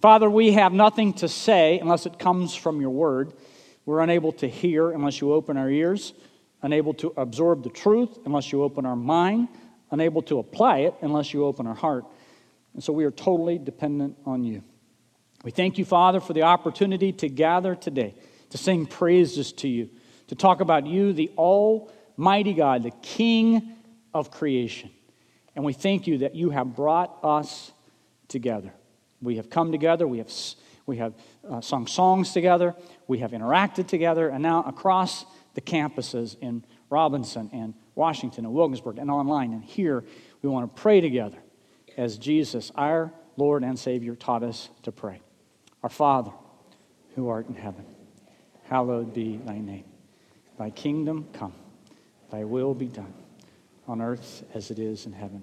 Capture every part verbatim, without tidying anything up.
Father, we have nothing to say unless it comes from your word. We're unable to hear unless you open our ears, unable to absorb the truth unless you open our mind, unable to apply it unless you open our heart. And so we are totally dependent on you. We thank you, Father, for the opportunity to gather today, to sing praises to you, to talk about you, the Almighty God, the King of creation. And we thank you that you have brought us together. We have come together, we have we have uh, sung songs together, we have interacted together, and now across the campuses in Robinson and Washington and Wilkinsburg and online and here, we want to pray together as Jesus, our Lord and Savior, taught us to pray. Our Father, who art in heaven, hallowed be thy name. Thy kingdom come, thy will be done, on earth as it is in heaven.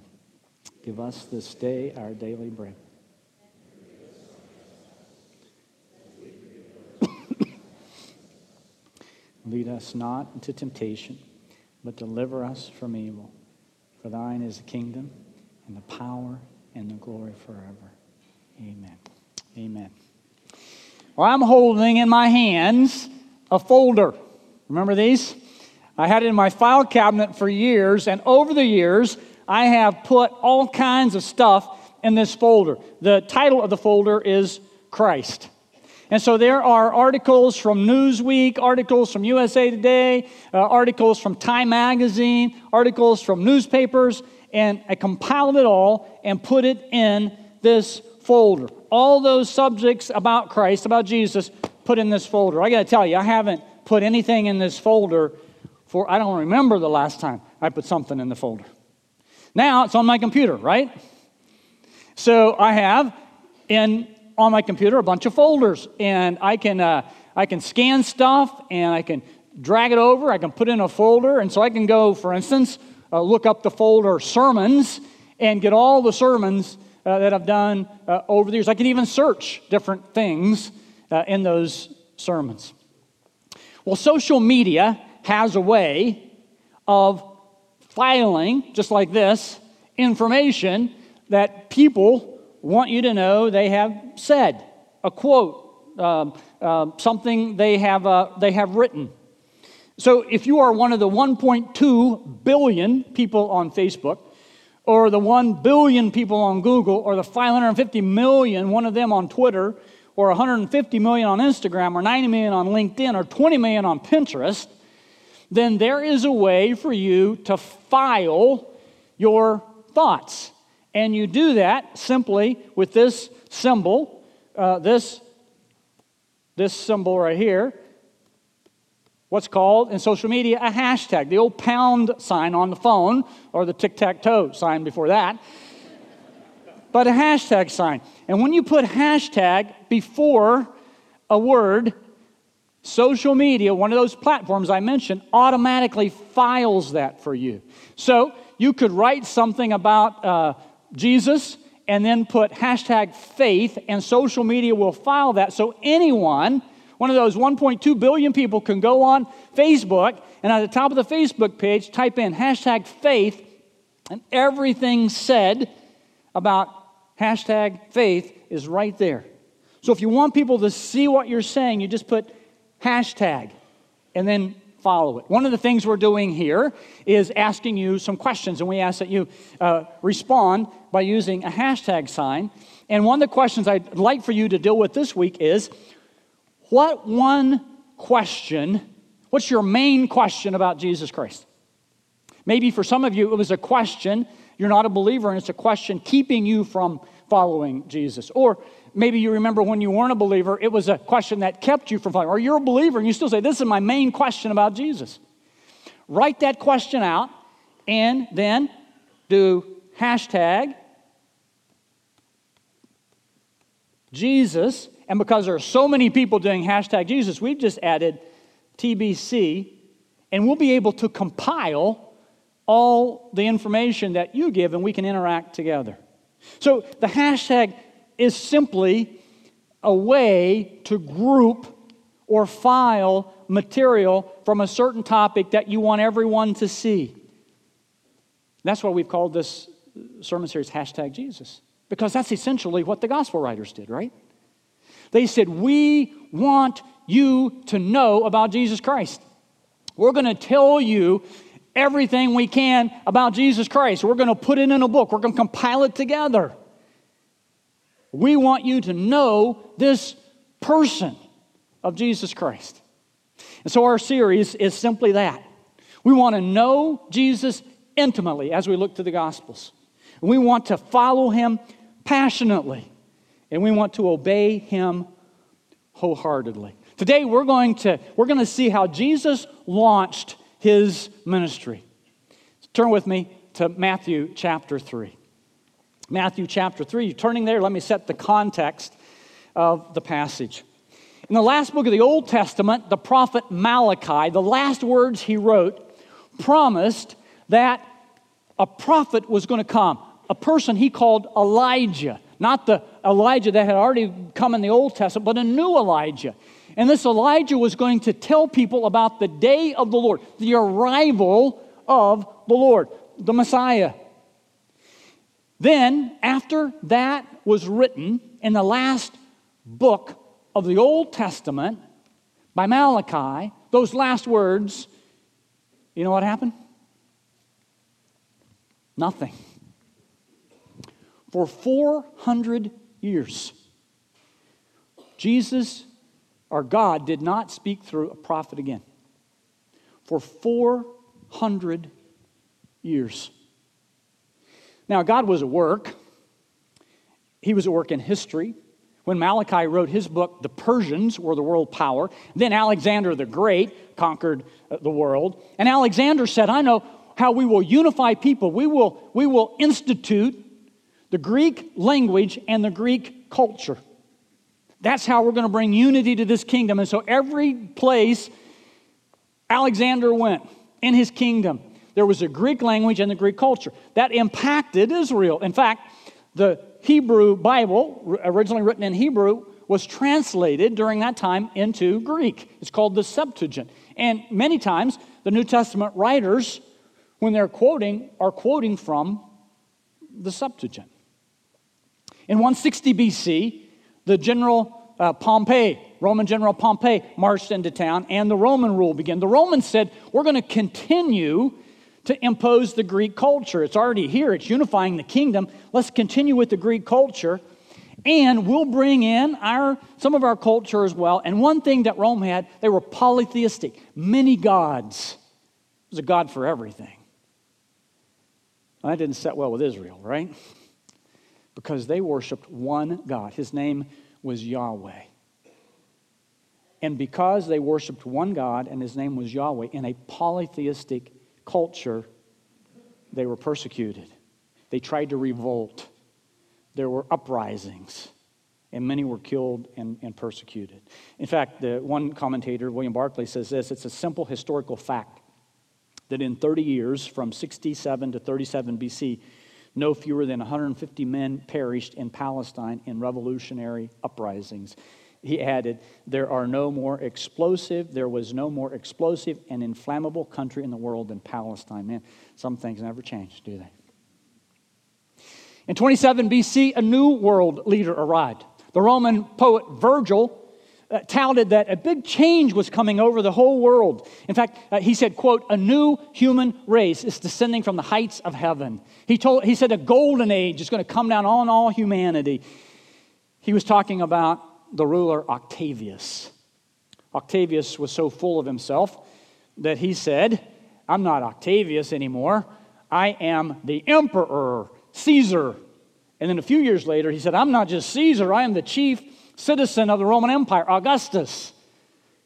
Give us this day our daily bread. Lead us not into temptation, but deliver us from evil. For thine is the kingdom, and the power, and the glory forever. Amen. Amen. Well, I'm holding in my hands a folder. Remember these? I had it in my file cabinet for years, and over the years, I have put all kinds of stuff in this folder. The title of the folder is Christ. And so there are articles from Newsweek, articles from U S A Today, uh, articles from Time Magazine, articles from newspapers, and I compiled it all and put it in this folder. All those subjects about Christ, about Jesus, put in this folder. I got to tell you, I haven't put anything in this folder for, I don't remember the last time I put something in the folder. Now it's on my computer, right? So I have in... on my computer a bunch of folders, and I can uh, I can scan stuff, and I can drag it over, I can put in a folder, and so I can go, for instance, uh, look up the folder sermons and get all the sermons uh, that I've done uh, over the years. I can even search different things uh, in those sermons. Well, social media has a way of filing, just like this, information that people want you to know they have said, a quote, um, uh, something they have uh, they have written. So if you are one of the one point two billion people on Facebook, or the one billion people on Google, or the five hundred fifty million, one of them on Twitter, or one hundred fifty million on Instagram, or ninety million on LinkedIn, or twenty million on Pinterest, then there is a way for you to file your thoughts. And you do that simply with this symbol, uh, this, this symbol right here, what's called in social media a hashtag, the old pound sign on the phone, or the tic-tac-toe sign before that, but a hashtag sign. And when you put hashtag before a word, social media, one of those platforms I mentioned, automatically files that for you. So you could write something about... Uh, Jesus, and then put hashtag faith, and social media will file that. So anyone, one of those one point two billion people, can go on Facebook, and at the top of the Facebook page, type in hashtag faith, and everything said about hashtag faith is right there. So if you want people to see what you're saying, you just put hashtag, and then follow it. One of the things we're doing here is asking you some questions, and we ask that you uh, respond by using a hashtag sign. And one of the questions I'd like for you to deal with this week is, what one question, what's your main question about Jesus Christ? Maybe for some of you it was a question, you're not a believer, and it's a question keeping you from following Jesus. Or maybe you remember when you weren't a believer, it was a question that kept you from following. Or you're a believer and you still say, this is my main question about Jesus. Write that question out and then do hashtag Jesus. And because there are so many people doing hashtag Jesus, we've just added T B C, and we'll be able to compile all the information that you give, and we can interact together. So the hashtag is simply a way to group or file material from a certain topic that you want everyone to see. That's why we've called this sermon series Hashtag Jesus, because that's essentially what the gospel writers did, right? They said, we want you to know about Jesus Christ. We're going to tell you everything we can about Jesus Christ. We're going to put it in a book. We're going to compile it together. We want you to know this person of Jesus Christ. And so our series is simply that. We want to know Jesus intimately as we look to the Gospels. And we want to follow him passionately. And we want to obey him wholeheartedly. Today we're going to, we're going to see how Jesus launched his ministry. So turn with me to Matthew chapter three. Matthew chapter three. You're turning there. Let me set the context of the passage. In the last book of the Old Testament, the prophet Malachi, the last words he wrote, promised that a prophet was going to come, a person he called Elijah, not the Elijah that had already come in the Old Testament, but a new Elijah. And this Elijah was going to tell people about the day of the Lord, the arrival of the Lord, the Messiah. Then, after that was written in the last book of the Old Testament by Malachi, those last words, you know what happened? Nothing. For four hundred years, Jesus, our God, did not speak through a prophet again. For four hundred years. Now, God was at work. He was at work in history. When Malachi wrote his book, the Persians were the world power. Then Alexander the Great conquered the world. And Alexander said, I know how we will unify people. We will, we will institute the Greek language and the Greek culture. That's how we're going to bring unity to this kingdom. And so every place Alexander went in his kingdom, there was a Greek language and the Greek culture. That impacted Israel. In fact, the Hebrew Bible, originally written in Hebrew, was translated during that time into Greek. It's called the Septuagint. And many times, the New Testament writers, when they're quoting, are quoting from the Septuagint. In one sixty B C, the general uh, Pompey, Roman general Pompey, marched into town, and the Roman rule began. The Romans said, we're going to continue to impose the Greek culture. It's already here. It's unifying the kingdom. Let's continue with the Greek culture, and we'll bring in our some of our culture as well. And one thing that Rome had, they were polytheistic, many gods. There's a god for everything. Well, that didn't set well with Israel, right? Because they worshiped one God. His name was Yahweh. And because they worshiped one God and his name was Yahweh, in a polytheistic culture, they were persecuted. They tried to revolt. There were uprisings. And many were killed and, and persecuted. In fact, the one commentator, William Barclay, says this, it's a simple historical fact that in thirty years, from sixty-seven to thirty-seven B C, no fewer than one hundred fifty men perished in Palestine in revolutionary uprisings. He added, there are no more explosive, there was no more explosive and inflammable country in the world than Palestine. Man, some things never change, do they? In twenty-seven B C, a new world leader arrived. The Roman poet Virgil uh, touted that a big change was coming over the whole world. In fact, uh, he said, quote, a new human race is descending from the heights of heaven. He told, he said a golden age is going to come down on all humanity. He was talking about the ruler Octavius. Octavius was so full of himself that he said, I'm not Octavius anymore. I am the emperor, Caesar. And then a few years later, he said, I'm not just Caesar. I am the chief citizen of the Roman Empire, Augustus.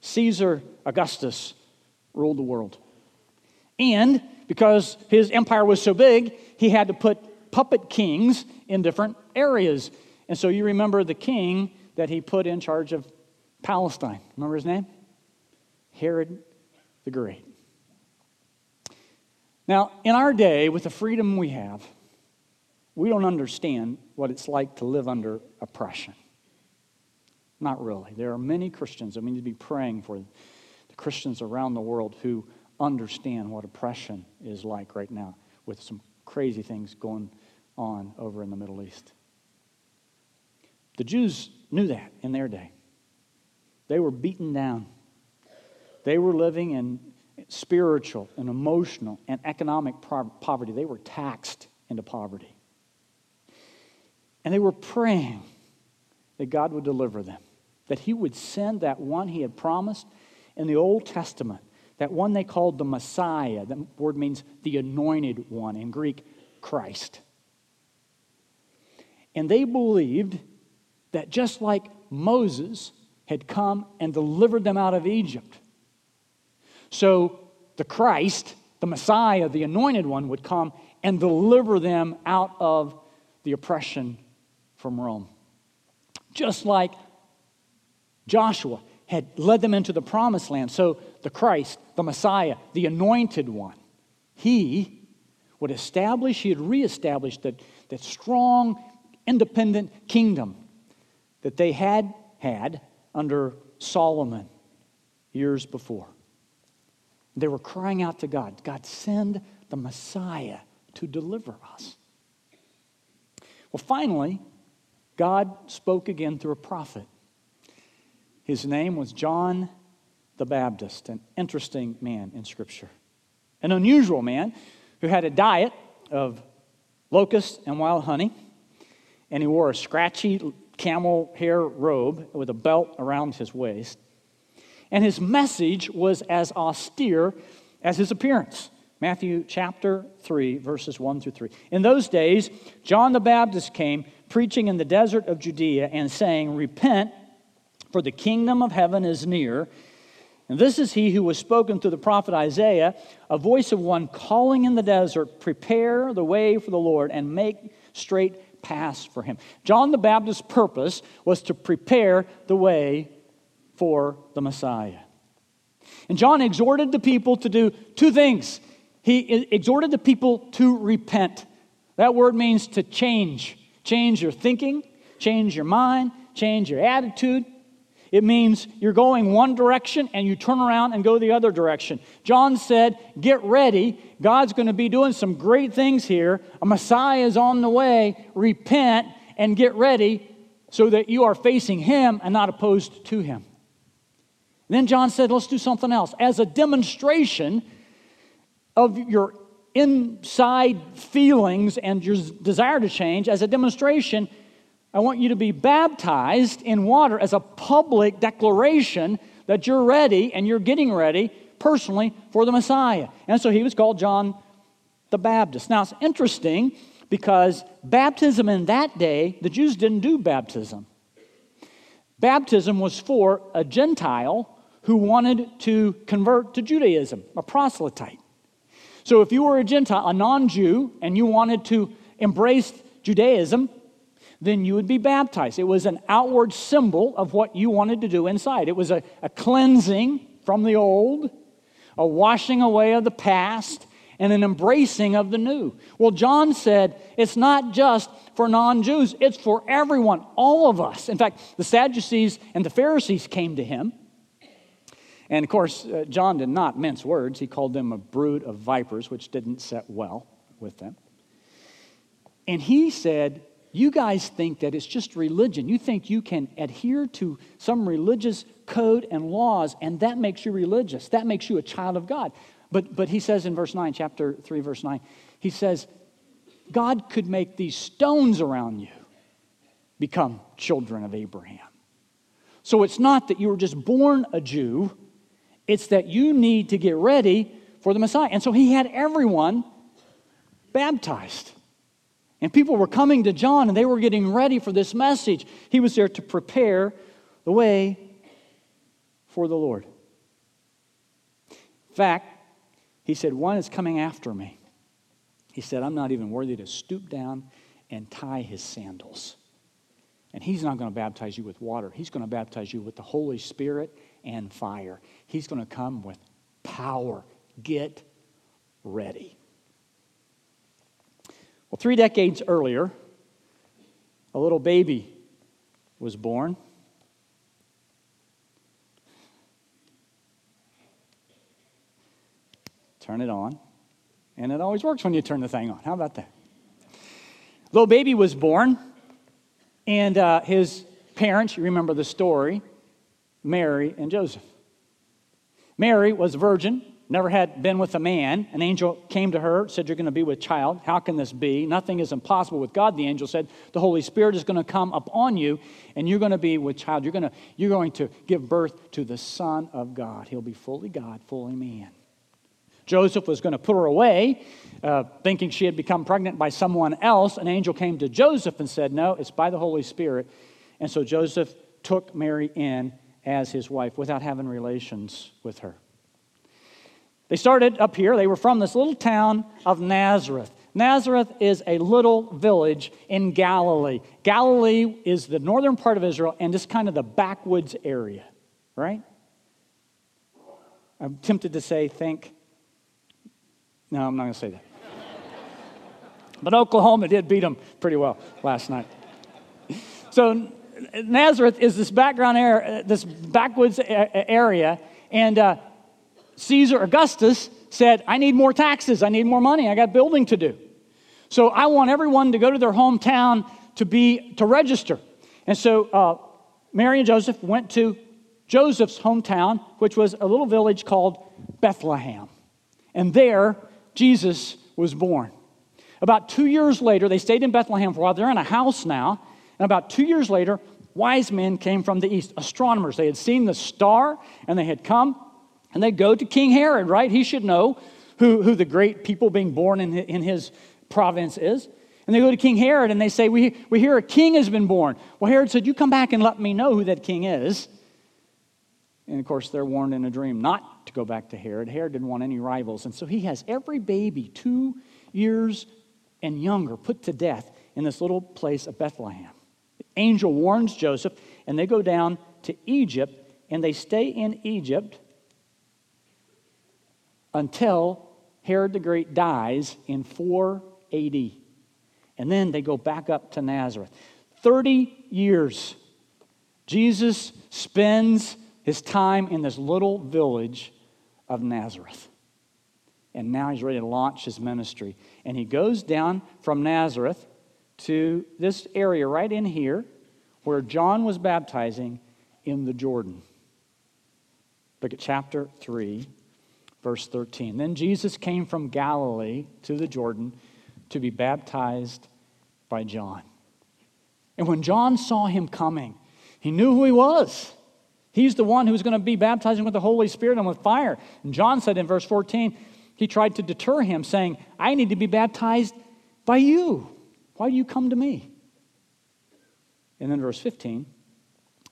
Caesar Augustus ruled the world. And because his empire was so big, he had to put puppet kings in different areas. And so you remember the king that he put in charge of Palestine. Remember his name? Herod the Great. Now, in our day, with the freedom we have, we don't understand what it's like to live under oppression. Not really. There are many Christians, I mean, to be praying for the Christians around the world who understand what oppression is like right now with some crazy things going on over in the Middle East. The Jews knew that in their day. They were beaten down. They were living in spiritual and emotional and economic poverty. They were taxed into poverty. And they were praying that God would deliver them, that he would send that one he had promised in the Old Testament, that one they called the Messiah. That word means the anointed one, in Greek, Christ. And they believed that just like Moses had come and delivered them out of Egypt, so the Christ, the Messiah, the anointed one, would come and deliver them out of the oppression from Rome. Just like Joshua had led them into the promised land, so the Christ, the Messiah, the anointed one, he would establish, he had reestablished that, that strong, independent kingdom that they had had under Solomon years before. They were crying out to God, God, send the Messiah to deliver us. Well, finally, God spoke again through a prophet. His name was John the Baptist, an interesting man in Scripture, an unusual man who had a diet of locusts and wild honey, and he wore a scratchy camel hair robe with a belt around his waist. And his message was as austere as his appearance. Matthew chapter three, verses one through three. In those days, John the Baptist came, preaching in the desert of Judea and saying, repent, for the kingdom of heaven is near. And this is he who was spoken through the prophet Isaiah, a voice of one calling in the desert, prepare the way for the Lord and make straight paths for him. John the Baptist's purpose was to prepare the way for the Messiah. And John exhorted the people to do two things. He exhorted the people to repent. That word means to change. Change your thinking, change your mind, change your attitude. It means you're going one direction and you turn around and go the other direction. John said, get ready. God's going to be doing some great things here. A Messiah is on the way. Repent and get ready so that you are facing him and not opposed to him. Then John said, let's do something else. As a demonstration of your inside feelings and your desire to change, as a demonstration, I want you to be baptized in water as a public declaration that you're ready and you're getting ready personally for the Messiah. And so he was called John the Baptist. Now, it's interesting because baptism in that day, the Jews didn't do baptism. Baptism was for a Gentile who wanted to convert to Judaism, a proselyte. So if you were a Gentile, a non-Jew, and you wanted to embrace Judaism, then you would be baptized. It was an outward symbol of what you wanted to do inside. It was a, a cleansing from the old, a washing away of the past, and an embracing of the new. Well, John said, it's not just for non-Jews, it's for everyone, all of us. In fact, the Sadducees and the Pharisees came to him. And of course, uh, John did not mince words. He called them a brood of vipers, which didn't set well with them. And he said, you guys think that it's just religion. You think you can adhere to some religious code and laws, and that makes you religious. That makes you a child of God. But, but he says in verse nine, chapter three, verse nine, he says, God could make these stones around you become children of Abraham. So it's not that you were just born a Jew. It's that you need to get ready for the Messiah. And so he had everyone baptized. And people were coming to John, and they were getting ready for this message. He was there to prepare the way for the Lord. In fact, he said, one is coming after me. He said, I'm not even worthy to stoop down and tie his sandals. And he's not going to baptize you with water. He's going to baptize you with the Holy Spirit and fire. He's going to come with power. Get ready. Well, three decades earlier, a little baby was born. Turn it on. And it always works when you turn the thing on. How about that? Little baby was born, and uh, his parents, you remember the story, Mary and Joseph. Mary was a virgin, never had been with a man. An angel came to her, said, you're going to be with child. How can this be? Nothing is impossible with God, the angel said. The Holy Spirit is going to come upon you, and you're going to be with child. You're going to, you're going to give birth to the Son of God. He'll be fully God, fully man. Joseph was going to put her away, uh, thinking she had become pregnant by someone else. An angel came to Joseph and said, no, it's by the Holy Spirit. And so Joseph took Mary in as his wife without having relations with her. They started up here. They were from this little town of Nazareth. Nazareth is a little village in Galilee. Galilee is the northern part of Israel and just kind of the backwoods area, right? I'm tempted to say, think. No, I'm not going to say that. But Oklahoma did beat them pretty well last night. So Nazareth is this background area, this backwoods area, and uh, Caesar Augustus said, I need more taxes. I need more money. I got building to do. So I want everyone to go to their hometown to be to register. And so uh, Mary and Joseph went to Joseph's hometown, which was a little village called Bethlehem. And there, Jesus was born. About two years later, they stayed in Bethlehem for a while. They're in a house now. And about two years later, wise men came from the east, astronomers. They had seen the star, and they had come. And they go to King Herod, right? He should know who, who the great people being born in his, in his province is. And they go to King Herod and they say, we, we hear a king has been born. Well, Herod said, you come back and let me know who that king is. And, of course, they're warned in a dream not to go back to Herod. Herod didn't want any rivals. And so he has every baby two years and younger put to death in this little place of Bethlehem. The angel warns Joseph, and they go down to Egypt, and they stay in Egypt until Herod the Great dies in four A D. And then they go back up to Nazareth. thirty years, Jesus spends his time in this little village of Nazareth. And now he's ready to launch his ministry. And he goes down from Nazareth to this area right in here where John was baptizing in the Jordan. Look at chapter three. Verse thirteen, then Jesus came from Galilee to the Jordan to be baptized by John. And when John saw him coming, he knew who he was. He's the one who's going to be baptizing with the Holy Spirit and with fire. And John said in verse fourteen, he tried to deter him, saying, I need to be baptized by you. Why do you come to me? And then verse fifteen,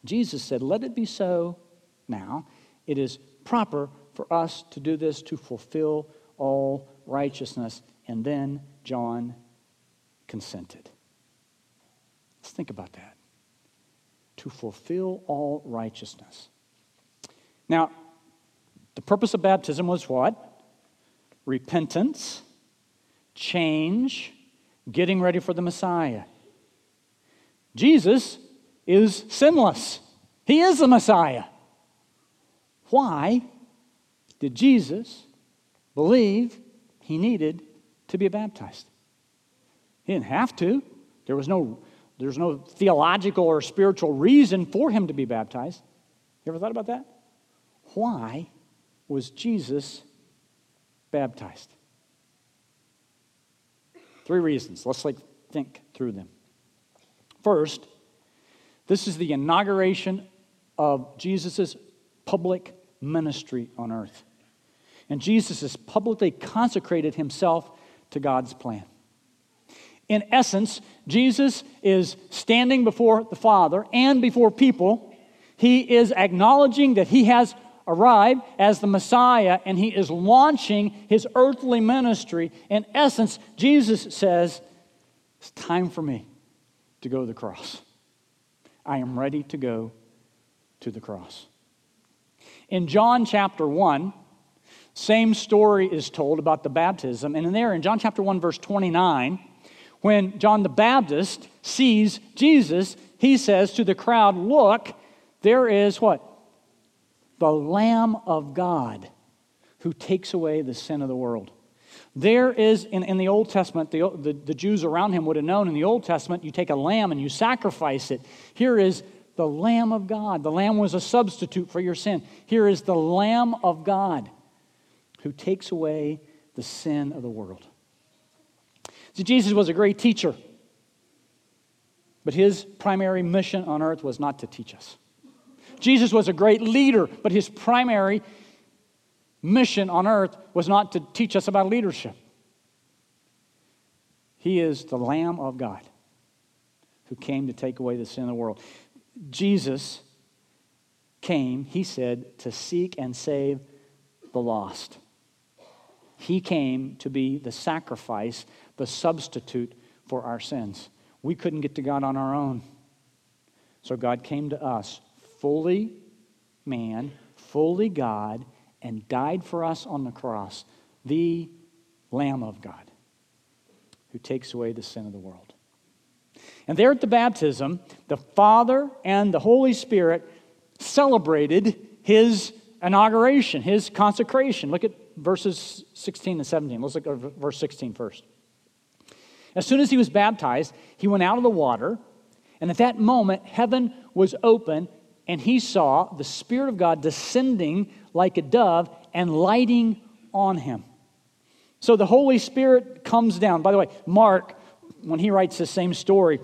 Jesus said, let it be so now. It is proper for us to do this to fulfill all righteousness. And then John consented. Let's think about that. To fulfill all righteousness. Now, the purpose of baptism was what? Repentance, change, getting ready for the Messiah. Jesus is sinless. He is the Messiah. Why did Jesus believe he needed to be baptized? He didn't have to. There was no, there was no theological or spiritual reason for him to be baptized. You ever thought about that? Why was Jesus baptized? Three reasons. Let's like think through them. First, this is the inauguration of Jesus' public ministry on earth. And Jesus has publicly consecrated himself to God's plan. In essence, Jesus is standing before the Father and before people. He is acknowledging that he has arrived as the Messiah, and he is launching his earthly ministry. In essence, Jesus says, it's time for me to go to the cross. I am ready to go to the cross. In John chapter one, same story is told about the baptism. And in there, in John chapter one, verse twenty-nine, when John the Baptist sees Jesus, he says to the crowd, look, there is what? The Lamb of God who takes away the sin of the world. There is, in, in the Old Testament, the, the, the Jews around him would have known in the Old Testament, you take a lamb and you sacrifice it. Here is the Lamb of God. The Lamb was a substitute for your sin. Here is the Lamb of God who takes away the sin of the world. See, Jesus was a great teacher, but his primary mission on earth was not to teach us. Jesus was a great leader, but his primary mission on earth was not to teach us about leadership. He is the Lamb of God who came to take away the sin of the world. Jesus came, he said, to seek and save the lost. He came to be the sacrifice, the substitute for our sins. We couldn't get to God on our own. So God came to us, fully man, fully God, and died for us on the cross, the Lamb of God, who takes away the sin of the world. And there at the baptism, the Father and the Holy Spirit celebrated his inauguration, his consecration. Look at verses sixteen and seventeen. Let's look at verse sixteen first. As soon as he was baptized, he went out of the water, and at that moment, heaven was open, and he saw the Spirit of God descending like a dove and lighting on him. So the Holy Spirit comes down. By the way, Mark, when he writes this same story,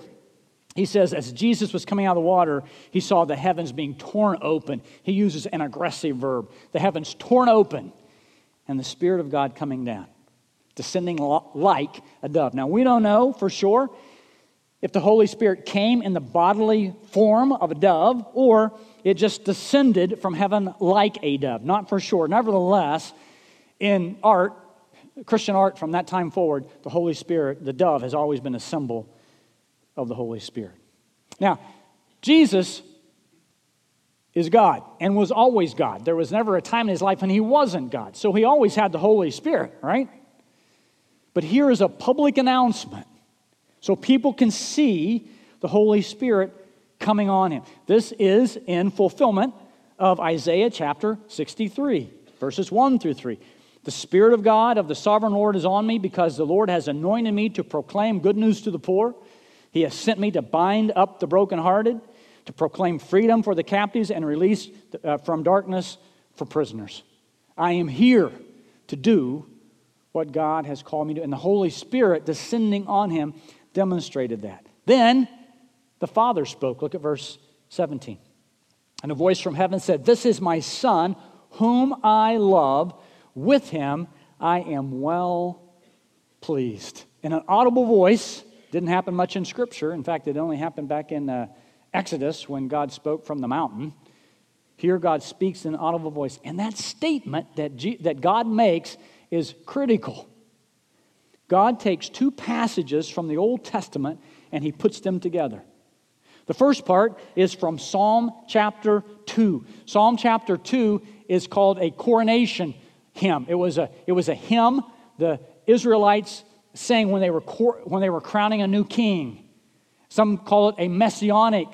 he says, as Jesus was coming out of the water, he saw the heavens being torn open. He uses an aggressive verb. The heavens torn open, and the Spirit of God coming down, descending like a dove. Now, we don't know for sure if the Holy Spirit came in the bodily form of a dove or it just descended from heaven like a dove. Not for sure. Nevertheless, in art, Christian art from that time forward, the Holy Spirit, the dove, has always been a symbol of the Holy Spirit. Now, Jesus is God and was always God. There was never a time in his life when he wasn't God. So he always had the Holy Spirit, right? But here is a public announcement so people can see the Holy Spirit coming on him. This is in fulfillment of Isaiah chapter sixty-three, verses one through three. The Spirit of God, of the sovereign Lord, is on me because the Lord has anointed me to proclaim good news to the poor. He has sent me to bind up the brokenhearted, to proclaim freedom for the captives and release from darkness for prisoners. I am here to do what God has called me to. And the Holy Spirit descending on him demonstrated that. Then the Father spoke. Look at verse seventeen. And a voice from heaven said, "This is my Son, whom I love. With him, I am well pleased." In an audible voice, didn't happen much in Scripture. In fact, it only happened back in uh, Exodus when God spoke from the mountain. Here God speaks in an audible voice. And that statement that, G- that God makes is critical. God takes two passages from the Old Testament and he puts them together. The first part is from Psalm chapter two. Psalm chapter two is called a coronation hymn. It was a, it was a hymn the Israelites sang when they were cor- when they were crowning a new king. Some call it a messianic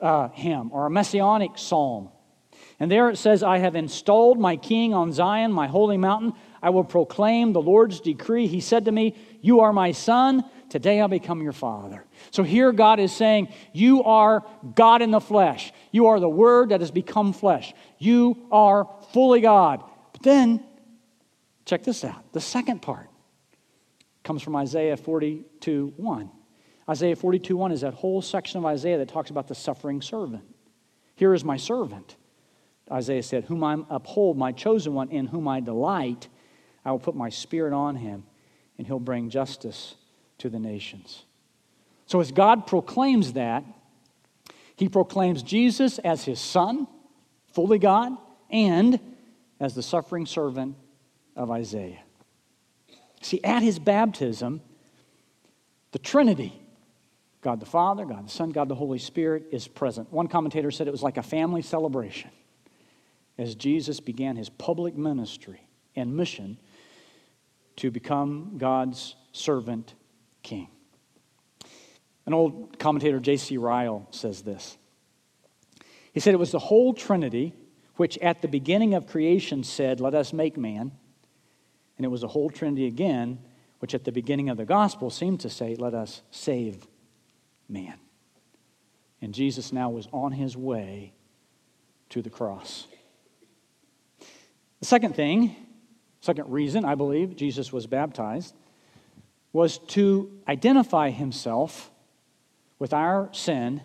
uh, hymn or a messianic psalm. And there it says, "I have installed my king on Zion, my holy mountain. I will proclaim the Lord's decree. He said to me, you are my son. Today I'll become your father." So here God is saying, you are God in the flesh. You are the Word that has become flesh. You are fully God. But then, check this out. The second part comes from Isaiah forty-two one. Isaiah forty-two one is that whole section of Isaiah that talks about the suffering servant. Here is my servant, Isaiah said, whom I uphold, my chosen one, in whom I delight. I will put my Spirit on him, and he'll bring justice to the nations. So as God proclaims that, he proclaims Jesus as his Son, fully God, and as the suffering servant of Isaiah. See, at his baptism, the Trinity, God the Father, God the Son, God the Holy Spirit, is present. One commentator said it was like a family celebration as Jesus began his public ministry and mission to become God's servant king. An old commentator, J C Ryle, says this. He said it was the whole Trinity which at the beginning of creation said, "Let us make man." And it was the whole Trinity again which at the beginning of the gospel seemed to say, "Let us save man." And Jesus now was on his way to the cross. The second thing, second reason I believe Jesus was baptized was to identify himself with our sin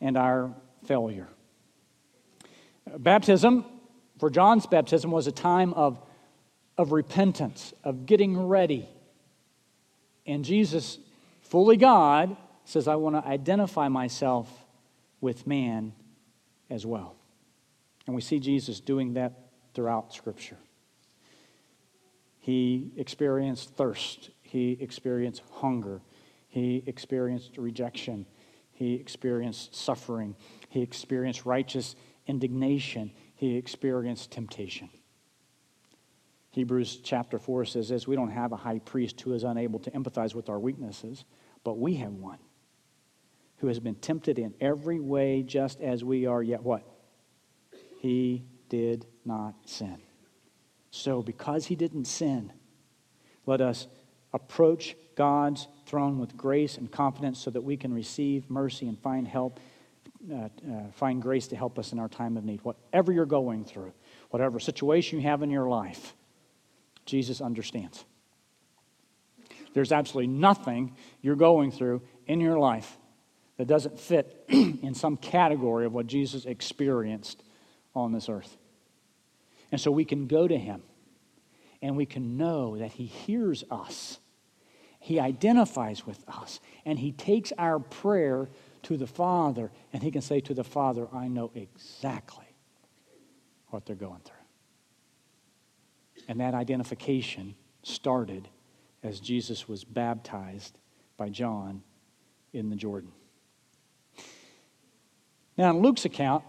and our failure. Baptism, for John's baptism, was a time of, of repentance, of getting ready. And Jesus, fully God, says, I want to identify myself with man as well. And we see Jesus doing that throughout Scripture. He experienced thirst. He experienced hunger. He experienced rejection. He experienced suffering. He experienced righteous indignation. He experienced temptation. Hebrews chapter four says this, we don't have a high priest who is unable to empathize with our weaknesses, but we have one who has been tempted in every way just as we are, yet what? He did not sin. So because he didn't sin, let us approach God's throne with grace and confidence so that we can receive mercy and find help, uh, uh, find grace to help us in our time of need. Whatever you're going through, whatever situation you have in your life, Jesus understands. There's absolutely nothing you're going through in your life that doesn't fit in some category of what Jesus experienced on this earth. And so we can go to him and we can know that he hears us. He identifies with us, and he takes our prayer to the Father, and he can say to the Father, I know exactly what they're going through. And that identification started as Jesus was baptized by John in the Jordan. Now, in Luke's account,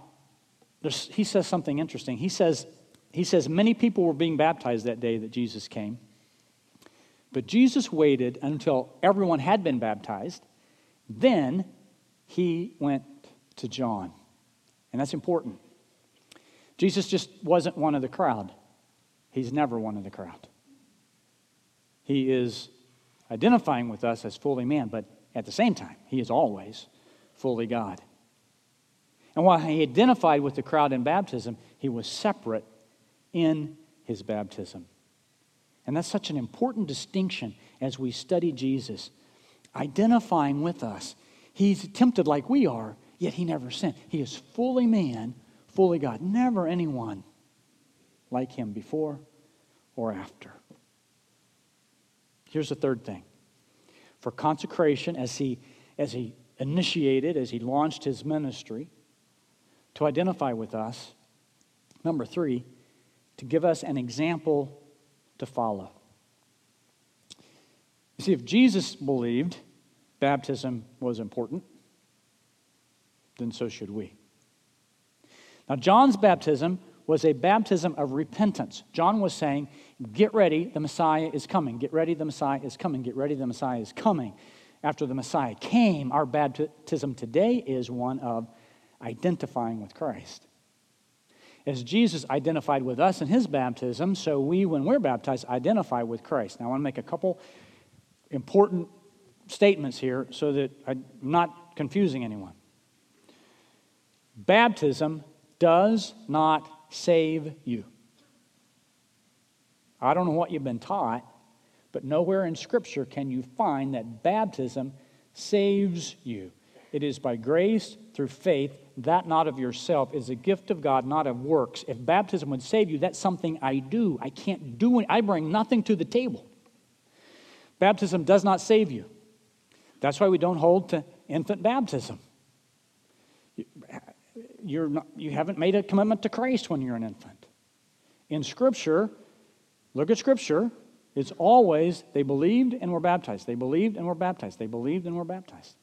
he says something interesting. He says, he says many people were being baptized that day that Jesus came. But Jesus waited until everyone had been baptized. Then he went to John. And that's important. Jesus just wasn't one of the crowd. He's never one of the crowd. He is identifying with us as fully man, but at the same time, he is always fully God. And while he identified with the crowd in baptism, he was separate in his baptism. And that's such an important distinction as we study Jesus, identifying with us. He's tempted like we are, yet he never sinned. He is fully man, fully God. Never anyone like him before or after. Here's the third thing. For consecration, as he, as he initiated, as he launched his ministry, to identify with us. Number three, to give us an example to follow. You see, if Jesus believed baptism was important, then so should we. Now, John's baptism was a baptism of repentance. John was saying, get ready, the Messiah is coming. Get ready, the Messiah is coming. Get ready, the Messiah is coming. After the Messiah came, our baptism today is one of identifying with Christ. As Jesus identified with us in his baptism, so we, when we're baptized, identify with Christ. Now, I want to make a couple important statements here so that I'm not confusing anyone. Baptism does not save you. I don't know what you've been taught, but nowhere in Scripture can you find that baptism saves you. It is by grace through faith, that not of yourself, is a gift of God, not of works. If baptism would save you, that's something I do. I can't do it. I bring nothing to the table. Baptism does not save you. That's why we don't hold to infant baptism. You're not, you haven't made a commitment to Christ when you're an infant. In Scripture, look at Scripture, it's always they believed and were baptized. They believed and were baptized. They believed and were baptized.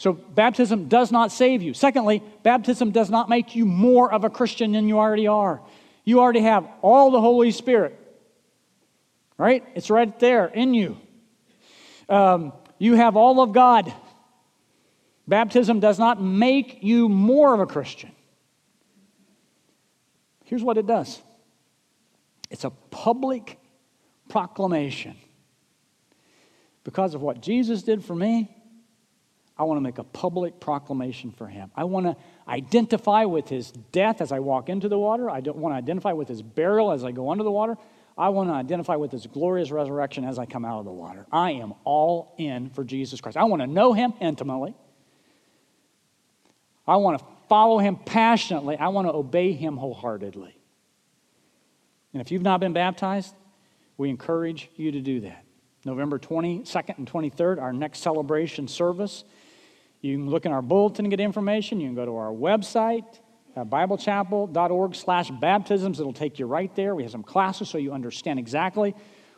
So baptism does not save you. Secondly, baptism does not make you more of a Christian than you already are. You already have all the Holy Spirit, right? It's right there in you. Um, you have all of God. Baptism does not make you more of a Christian. Here's what it does. It's a public proclamation. Because of what Jesus did for me, I want to make a public proclamation for him. I want to identify with his death as I walk into the water. I don't want to identify with his burial as I go under the water. I want to identify with his glorious resurrection as I come out of the water. I am all in for Jesus Christ. I want to know him intimately. I want to follow him passionately. I want to obey him wholeheartedly. And if you've not been baptized, we encourage you to do that. November twenty-second and twenty-third, our next celebration service. You can look in our bulletin and get information. You can go to our website, uh, biblechapel.org slash baptisms. It'll take you right there. We have some classes so you understand exactly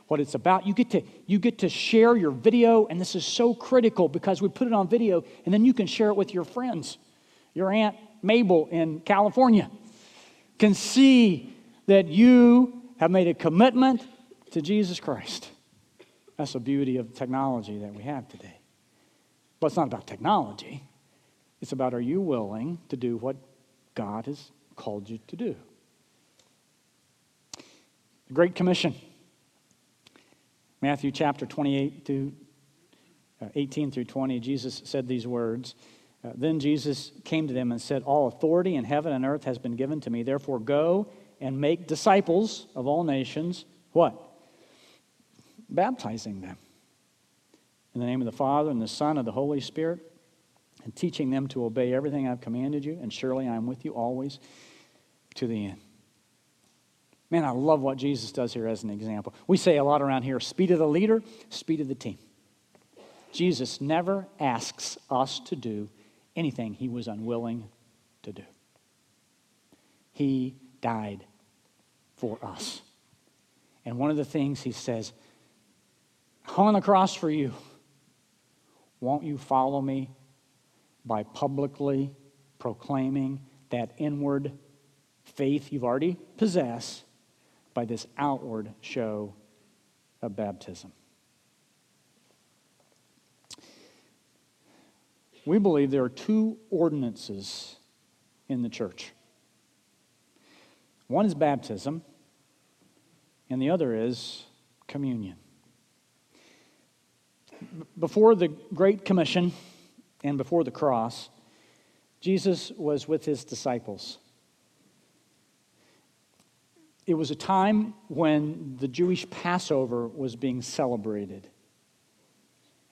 what it's about. You get to, you get to share your video, and this is so critical because we put it on video, and then you can share it with your friends. Your Aunt Mabel in California can see that you have made a commitment to Jesus Christ. That's the beauty of technology that we have today. But it's not about technology. It's about, are you willing to do what God has called you to do? The Great Commission. Matthew chapter twenty-eight to eighteen through twenty, Jesus said these words. Uh, then Jesus came to them and said, all authority in heaven and earth has been given to me. Therefore go and make disciples of all nations. What? Baptizing them in the name of the Father and the Son and the Holy Spirit, and teaching them to obey everything I've commanded you, and surely I am with you always to the end. Man, I love what Jesus does here as an example. We say a lot around here, speed of the leader, speed of the team. Jesus never asks us to do anything he was unwilling to do. He died for us. And one of the things he says, hung on the cross for you. Won't you follow me by publicly proclaiming that inward faith you've already possess by this outward show of baptism? We believe there are two ordinances in the church. One is baptism, and the other is communion. Before the Great Commission and before the cross, Jesus was with his disciples. It was a time when the Jewish Passover was being celebrated.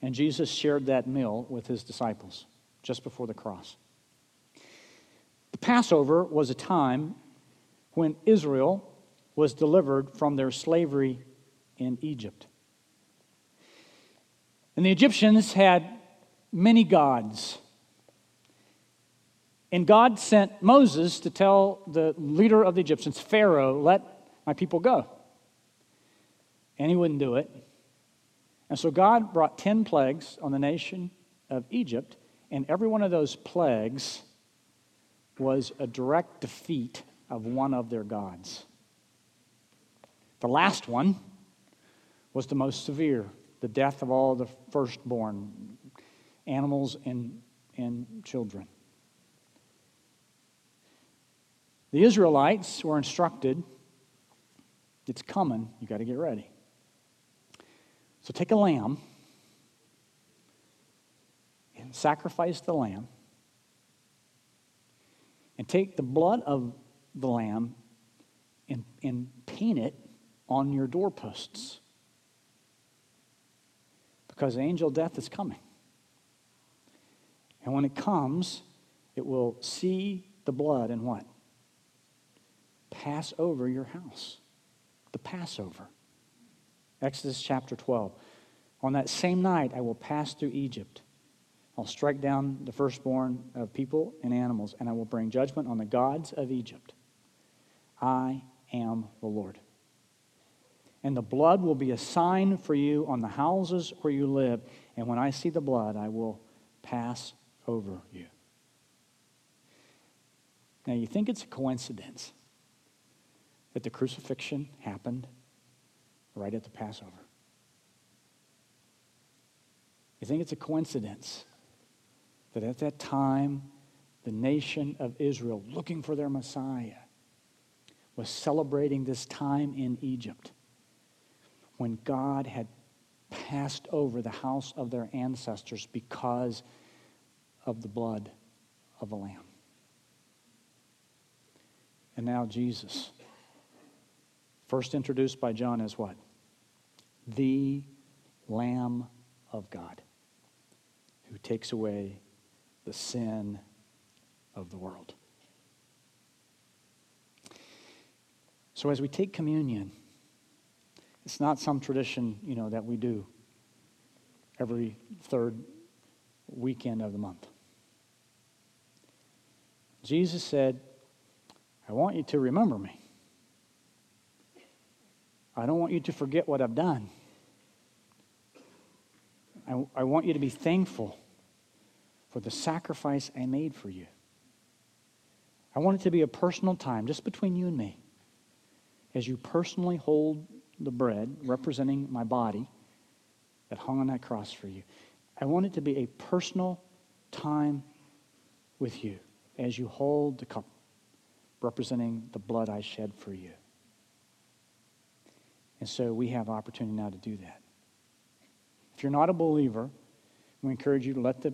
And Jesus shared that meal with his disciples just before the cross. The Passover was a time when Israel was delivered from their slavery in Egypt. And the Egyptians had many gods. And God sent Moses to tell the leader of the Egyptians, Pharaoh, let my people go. And he wouldn't do it. And so God brought ten plagues on the nation of Egypt. And every one of those plagues was a direct defeat of one of their gods. The last one was the most severe. The death of all the firstborn, animals and, and children. The Israelites were instructed, it's coming, you got to get ready. So take a lamb and sacrifice the lamb and take the blood of the lamb and, and paint it on your doorposts. Because angel death is coming. And when it comes, it will see the blood and what? Pass over your house. The Passover. Exodus chapter twelve. On that same night, I will pass through Egypt. I'll strike down the firstborn of people and animals, and I will bring judgment on the gods of Egypt. I am the Lord. And the blood will be a sign for you on the houses where you live. And when I see the blood, I will pass over you. Now, you think it's a coincidence that the crucifixion happened right at the Passover? You think it's a coincidence that at that time, the nation of Israel, looking for their Messiah, was celebrating this time in Egypt, when God had passed over the house of their ancestors because of the blood of a lamb. And now Jesus, first introduced by John as what? The Lamb of God, who takes away the sin of the world. So as we take communion, it's not some tradition, you know, that we do every third weekend of the month. Jesus said, I want you to remember me. I don't want you to forget what I've done. I, I want you to be thankful for the sacrifice I made for you. I want it to be a personal time just between you and me, as you personally hold the bread representing my body that hung on that cross for you. I want it to be a personal time with you as you hold the cup representing the blood I shed for you. And so we have opportunity now to do that. If you're not a believer, we encourage you to let the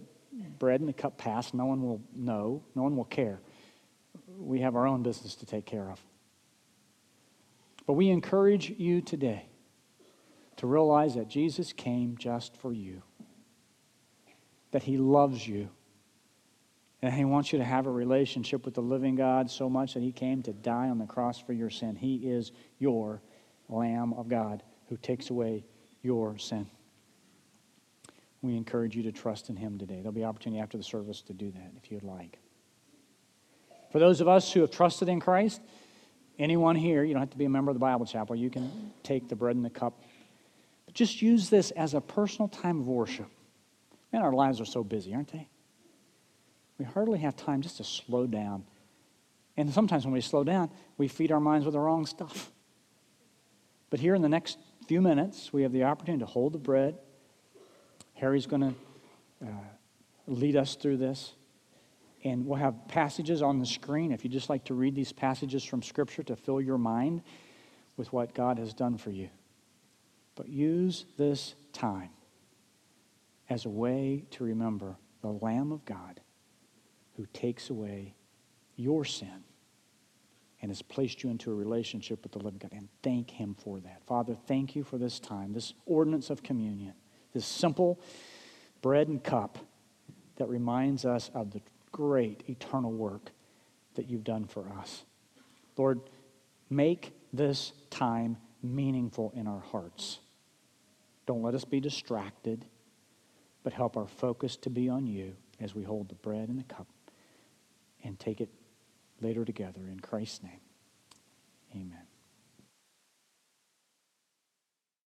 bread and the cup pass. No one will know. No one will care. We have our own business to take care of. But we encourage you today to realize that Jesus came just for you, that he loves you, and he wants you to have a relationship with the living God so much that he came to die on the cross for your sin. He is your Lamb of God who takes away your sin. We encourage you to trust in him today. There'll be opportunity after the service to do that if you'd like. For those of us who have trusted in Christ, anyone here, you don't have to be a member of the Bible Chapel. You can take the bread and the cup. But just use this as a personal time of worship. Man, our lives are so busy, aren't they? We hardly have time just to slow down. And sometimes when we slow down, we feed our minds with the wrong stuff. But here in the next few minutes, we have the opportunity to hold the bread. Harry's going to uh, lead us through this. And we'll have passages on the screen if you'd just like to read these passages from Scripture to fill your mind with what God has done for you. But use this time as a way to remember the Lamb of God who takes away your sin and has placed you into a relationship with the living God. And thank him for that. Father, thank you for this time, this ordinance of communion, this simple bread and cup that reminds us of the great eternal work that you've done for us. Lord, make this time meaningful in our hearts. Don't let us be distracted, but help our focus to be on you as we hold the bread and the cup and take it later together in Christ's name.